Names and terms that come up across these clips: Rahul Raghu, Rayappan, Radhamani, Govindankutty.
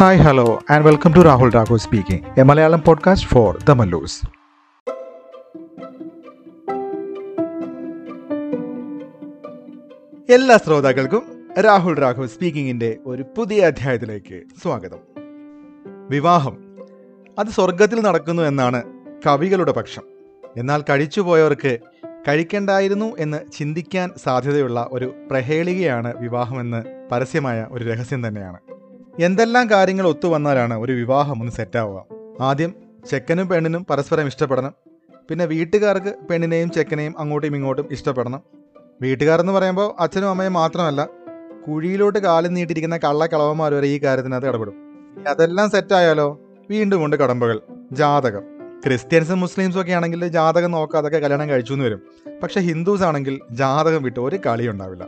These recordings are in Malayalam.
Hi hello and welcome to Rahul Raghu speaking a Malayalam podcast for the Mallus. എല്ലാ ശ്രോതാക്കൾക്കും രാഹുൽ രാഘു സ്പീക്കിങ്ങിൻ്റെ ഒരു പുതിയ അധ്യായത്തിലേക്ക് സ്വാഗതം. വിവാഹം അത് സ്വർഗത്തിൽ നടക്കുന്നു എന്നാണ് കവികളുടെ പക്ഷം. എന്നാൽ കഴിച്ചുപോയവർക്ക് കഴിക്കണ്ടായിരുന്നു എന്ന് ചിന്തിക്കാൻ സാധ്യതയുള്ള ഒരു പ്രഹേളികയാണ് വിവാഹമെന്ന് പരസ്യമായ ഒരു രഹസ്യം തന്നെയാണ്. എന്തെല്ലാം കാര്യങ്ങൾ ഒത്തുവന്നാലാണ് ഒരു വിവാഹം ഒന്ന് സെറ്റാവുക? ആദ്യം ചെക്കനും പെണ്ണിനും പരസ്പരം ഇഷ്ടപ്പെടണം. പിന്നെ വീട്ടുകാർക്ക് പെണ്ണിനെയും ചെക്കനെയും അങ്ങോട്ടും ഇങ്ങോട്ടും ഇഷ്ടപ്പെടണം. വീട്ടുകാരെന്ന് പറയുമ്പോൾ അച്ഛനും അമ്മയും മാത്രമല്ല, കുഴിയിലോട്ട് കാലും നീട്ടിയിരിക്കുന്ന കള്ളക്കളവന്മാർ വരെ ഈ കാര്യത്തിനകത്ത് ഇടപെടും. അതെല്ലാം സെറ്റായാലോ വീണ്ടും ഉണ്ട് കടമ്പകൾ. ജാതകം. ക്രിസ്ത്യൻസും മുസ്ലിംസും ഒക്കെ ആണെങ്കിൽ ജാതകം നോക്കാതൊക്കെ കല്യാണം കഴിച്ചു എന്ന് വരും. പക്ഷേ ഹിന്ദുസ് ആണെങ്കിൽ ജാതകം വിട്ട് ഒരു കളി ഉണ്ടാവില്ല.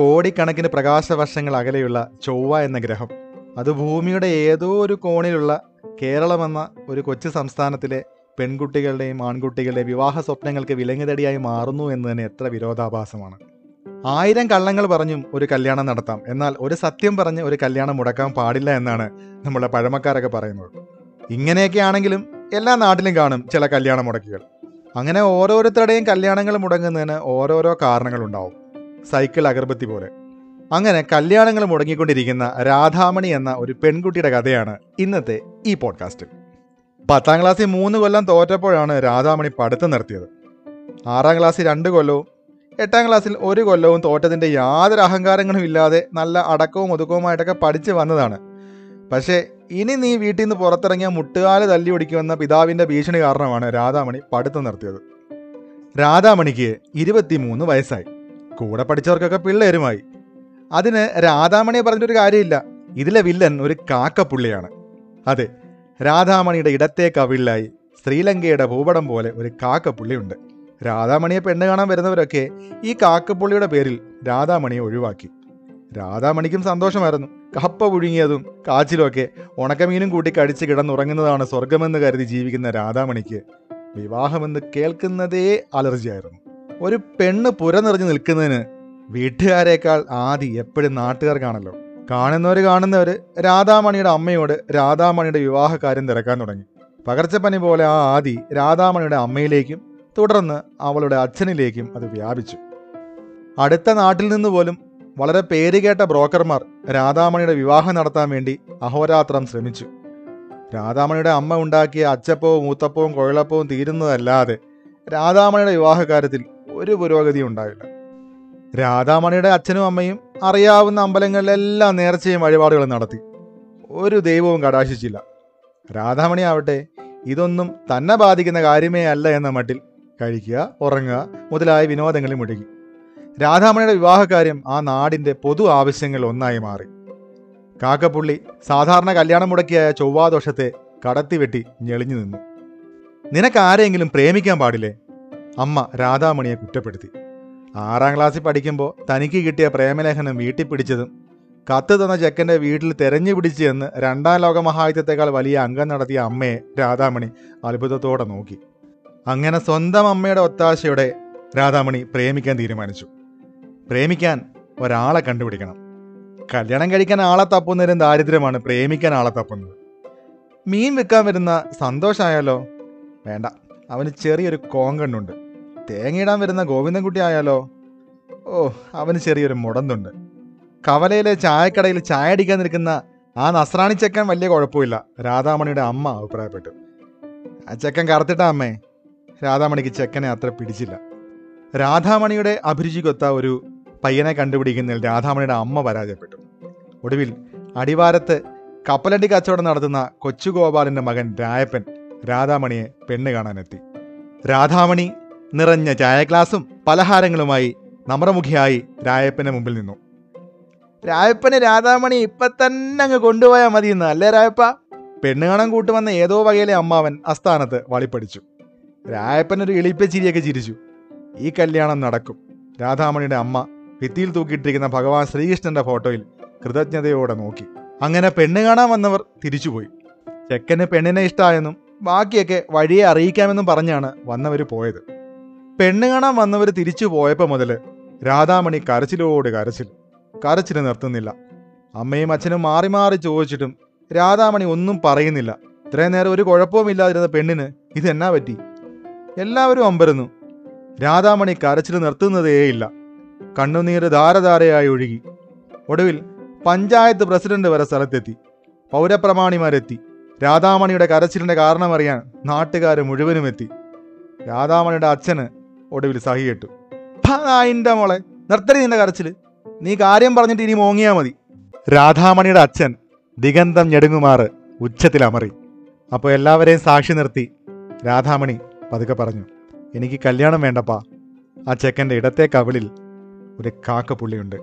കോടിക്കണക്കിന് പ്രകാശ വർഷങ്ങൾ അകലെയുള്ള ചൊവ്വ എന്ന ഗ്രഹം, അത് ഭൂമിയുടെ ഏതോ ഒരു കോണിലുള്ള കേരളമെന്ന ഒരു കൊച്ചു സംസ്ഥാനത്തിലെ പെൺകുട്ടികളുടെയും ആൺകുട്ടികളുടെയും വിവാഹ സ്വപ്നങ്ങൾക്ക് വിലങ്ങുതടിയായി മാറുന്നു എന്ന് തന്നെ എത്ര വിരോധാഭാസമാണ്. ആയിരം കള്ളങ്ങൾ പറഞ്ഞും ഒരു കല്യാണം നടത്താം, എന്നാൽ ഒരു സത്യം പറഞ്ഞ് ഒരു കല്യാണം മുടക്കാൻ പാടില്ല എന്നാണ് നമ്മളെ പഴമക്കാരൊക്കെ പറയുന്നത്. ഇങ്ങനെയൊക്കെ ആണെങ്കിലും എല്ലാ നാട്ടിലും കാണും ചില കല്യാണ മുടക്കുകൾ. അങ്ങനെ ഓരോരുത്തരുടെയും കല്യാണങ്ങൾ മുടങ്ങുന്നതിന് ഓരോരോ കാരണങ്ങളുണ്ടാവും, സൈക്കിൾ അഗർബത്തി പോലെ. അങ്ങനെ കല്യാണങ്ങൾ മുടങ്ങിക്കൊണ്ടിരിക്കുന്ന രാധാമണി എന്ന ഒരു പെൺകുട്ടിയുടെ കഥയാണ് ഇന്നത്തെ ഈ പോഡ്കാസ്റ്റ്. 10ാം ക്ലാസ്സിൽ 3 കൊല്ലം തോറ്റപ്പോഴാണ് രാധാമണി പഠിത്തം നിർത്തിയത്. 6ാം ക്ലാസ്സിൽ 2 കൊല്ലവും 8ാം ക്ലാസ്സിൽ 1 കൊല്ലവും തോറ്റതിൻ്റെ യാതൊരു അഹങ്കാരങ്ങളും ഇല്ലാതെ നല്ല അടക്കവും ഒതുക്കവുമായിട്ടൊക്കെ പഠിച്ച് വന്നതാണ്. പക്ഷേ ഇനി നീ വീട്ടിൽ നിന്ന് പുറത്തിറങ്ങിയ മുട്ടുകാല് തല്ലി ഒടിക്കുമെന്ന പിതാവിൻ്റെ ഭീഷണി കാരണമാണ് രാധാമണി പഠിത്തം നിർത്തിയത്. രാധാമണിക്ക് 23 വയസ്സായി. കൂടെ പഠിച്ചവർക്കൊക്കെ പിള്ളേരുമായി. അതിന് രാധാമണിയെ പറഞ്ഞിട്ടൊരു കാര്യമില്ല. ഇതിലെ വില്ലൻ ഒരു കാക്കപ്പുള്ളിയാണ്. അതെ, രാധാമണിയുടെ ഇടത്തെ കവിളിലായി ശ്രീലങ്കയുടെ ഭൂപടം പോലെ ഒരു കാക്കപ്പുള്ളിയുണ്ട്. രാധാമണിയെ പെണ്ണ് കാണാൻ വരുന്നവരൊക്കെ ഈ കാക്കപ്പുള്ളിയുടെ പേരിൽ രാധാമണിയെ ഒഴിവാക്കി. രാധാമണിക്കും സന്തോഷമായിരുന്നു. കപ്പ പുഴുങ്ങിയതും കാച്ചിലുമൊക്കെ ഉണക്കമീനും കൂട്ടി കഴിച്ച് കിടന്നുറങ്ങുന്നതാണ് സ്വർഗമെന്ന് കരുതി ജീവിക്കുന്ന രാധാമണിക്ക് വിവാഹമെന്ന് കേൾക്കുന്നതേ അലർജിയായിരുന്നു. ഒരു പെണ്ണ് പുര നിറഞ്ഞു നിൽക്കുന്നതിന് വീട്ടുകാരേക്കാൾ ആദ്യം എപ്പോഴും നാട്ടുകാർക്കാണല്ലോ. കാണുന്നവർ രാധാമണിയുടെ അമ്മയോട് രാധാമണിയുടെ വിവാഹകാര്യം തിരക്കാൻ തുടങ്ങി. പകർച്ചപ്പനി പോലെ ആ ആദി രാധാമണിയുടെ അമ്മയിലേക്കും തുടർന്ന് അവളുടെ അച്ഛനിലേക്കും അത് വ്യാപിച്ചു. അടുത്ത നാട്ടിൽ നിന്ന് പോലും വളരെ പേരുകേട്ട ബ്രോക്കർമാർ രാധാമണിയുടെ വിവാഹം നടത്താൻ വേണ്ടി അഹോരാത്രം ശ്രമിച്ചു. രാധാമണിയുടെ അമ്മ ഉണ്ടാക്കിയ അച്ചപ്പവും മൂത്തപ്പവും കുഴലപ്പവും തീരുന്നതല്ലാതെ രാധാമണിയുടെ വിവാഹകാര്യത്തിൽ ഒരു പുരോഗതിയും ഉണ്ടായില്ല. രാധാമണിയുടെ അച്ഛനും അമ്മയും അറിയാവുന്ന അമ്പലങ്ങളിലെല്ലാം നേർച്ചയും വഴിപാടുകളും നടത്തി. ഒരു ദൈവവും കടാശിച്ചില്ല. രാധാമണി ആവട്ടെ ഇതൊന്നും തന്നെ ബാധിക്കുന്ന കാര്യമേ അല്ല എന്ന മട്ടിൽ കഴിക്കുക, ഉറങ്ങുക മുതലായ വിനോദങ്ങളിൽ മുഴുകി. രാധാമണിയുടെ വിവാഹകാര്യം ആ നാടിൻ്റെ പൊതു ആവശ്യങ്ങൾ ഒന്നായി മാറി. കാക്കപ്പുള്ളി സാധാരണ കല്യാണം മുടക്കിയായ ചൊവ്വാദോഷത്തെ കടത്തിവെട്ടി ഞെളിഞ്ഞു നിന്നു. "നിനക്കാരെങ്കിലും പ്രേമിക്കാൻ പാടില്ലേ?" അമ്മ രാധാമണിയെ കുറ്റപ്പെടുത്തി. 6ാം ക്ലാസ്സിൽ പഠിക്കുമ്പോൾ തനിക്ക് കിട്ടിയ പ്രേമലേഖനം വീട്ടിൽ പിടിച്ചതും കത്ത് തന്ന ചെക്കൻ്റെ വീട്ടിൽ തെരഞ്ഞു പിടിച്ചു എന്ന് 2ാം ലോകമഹായുദ്ധത്തെക്കാൾ വലിയ അംഗം നടത്തിയ അമ്മയെ രാധാമണി അത്ഭുതത്തോടെ നോക്കി. അങ്ങനെ സ്വന്തം അമ്മയുടെ ഒത്താശയോടെ രാധാമണി പ്രേമിക്കാൻ തീരുമാനിച്ചു. പ്രേമിക്കാൻ ഒരാളെ കണ്ടുപിടിക്കണം. കല്യാണം കഴിക്കാൻ ആളെ തപ്പുന്നതിനും ദാരിദ്ര്യമാണ് പ്രേമിക്കാൻ ആളെ തപ്പുന്നത്. മീൻ വിൽക്കാൻ വരുന്ന സന്തോഷമായാലോ? വേണ്ട, അവന് ചെറിയൊരു കോങ്കണ്ണുണ്ട്. തേങ്ങയിടാൻ വരുന്ന ഗോവിന്ദൻകുട്ടി ആയാലോ? ഓ, അവന് ചെറിയൊരു മുടന്തുണ്ട്. കവലയിലെ ചായക്കടയിൽ ചായ അടിക്കാൻ നിൽക്കുന്ന ആ നസ്രാണി ചെക്കൻ വലിയ കുഴപ്പമില്ല, രാധാമണിയുടെ അമ്മ അഭിപ്രായപ്പെട്ടു. ആ ചെക്കൻ കറുത്തിട്ട അമ്മേ. രാധാമണിക്ക് ചെക്കനെ അത്ര പിടിച്ചില്ല. രാധാമണിയുടെ അഭിരുചിക്കൊത്ത ഒരു പയ്യനെ കണ്ടുപിടിക്കുന്നതിൽ രാധാമണിയുടെ അമ്മ പരാജയപ്പെട്ടു. ഒടുവിൽ അടിവാരത്ത് കപ്പലണ്ടി കച്ചവടം നടത്തുന്ന കൊച്ചുഗോപാലിൻ്റെ മകൻ രായപ്പൻ രാധാമണിയെ പെണ്ണ് കാണാനെത്തി. രാധാമണി നിറഞ്ഞ ചായഗ്ലാസും പലഹാരങ്ങളുമായി നമ്രമുഖിയായി രായപ്പന് മുമ്പിൽ നിന്നു. "രായപ്പന് രാധാമണി ഇപ്പം തന്നെ അങ്ങ് കൊണ്ടുപോയാൽ മതിയെന്ന് അല്ലേ രായപ്പ?" പെണ്ണുകാണാൻ കൂട്ടുവന്ന ഏതോ വകയിലെ അമ്മാവൻ അസ്ഥാനത്ത് വളിപ്പടിച്ചു. രായപ്പനൊരു എളിപ്പച്ചിരിയൊക്കെ ചിരിച്ചു. ഈ കല്യാണം നടക്കും. രാധാമണിയുടെ അമ്മ ഭിത്തിയിൽ തൂക്കിയിട്ടിരിക്കുന്ന ഭഗവാൻ ശ്രീകൃഷ്ണൻ്റെ ഫോട്ടോയിൽ കൃതജ്ഞതയോടെ നോക്കി. അങ്ങനെ പെണ്ണ് കാണാൻ വന്നവർ തിരിച്ചുപോയി. ചെക്കന് പെണ്ണിനെ ഇഷ്ടമായെന്നും ബാക്കിയൊക്കെ വഴിയെ അറിയിക്കാമെന്നും പറഞ്ഞാണ് വന്നവർ പോയത്. പെണ്ണ് കാണാൻ വന്നവർ തിരിച്ചു പോയപ്പോൾ മുതൽ രാധാമണി കരച്ചിലോട് കരച്ചിൽ നിർത്തുന്നില്ല. അമ്മയും അച്ഛനും മാറി മാറി ചോദിച്ചിട്ടും രാധാമണി ഒന്നും പറയുന്നില്ല. ഇത്രയും നേരം ഒരു കുഴപ്പവും ഇല്ലാതിരുന്ന പെണ്ണിന് ഇതെന്നാ പറ്റി? എല്ലാവരും അമ്പരന്നു. രാധാമണി കരച്ചിൽ നിർത്തുന്നതേയില്ല. കണ്ണുനീര് ധാരധാരയായി ഒഴുകി. ഒടുവിൽ പഞ്ചായത്ത് പ്രസിഡന്റ് വരെ സ്ഥലത്തെത്തി. പൗരപ്രമാണിമാരെത്തി. രാധാമണിയുടെ കരച്ചിലിൻ്റെ കാരണമറിയാൻ നാട്ടുകാർ മുഴുവനും എത്തി. രാധാമണിയുടെ അച്ഛന് ഒടുവിൽ സഹിയിട്ടു. അതിൻ്റെ മോളെ നിർത്തരി നിന്റെ കരച്ചിൽ, നീ കാര്യം പറഞ്ഞിട്ട് ഇനി മോങ്ങിയാൽ മതി. രാധാമണിയുടെ അച്ഛൻ ദിഗന്തം ഞെടുങ്ങുമാറ് ഉച്ചത്തിലമറി. അപ്പോൾ എല്ലാവരെയും സാക്ഷി നിർത്തി രാധാമണി പതുക്കെ പറഞ്ഞു, എനിക്ക് കല്യാണം വേണ്ടപ്പാ. ആ ചെക്കൻ്റെ ഇടത്തെ കവിളിൽ ഒരു കാക്കപ്പുള്ളിയുണ്ട്.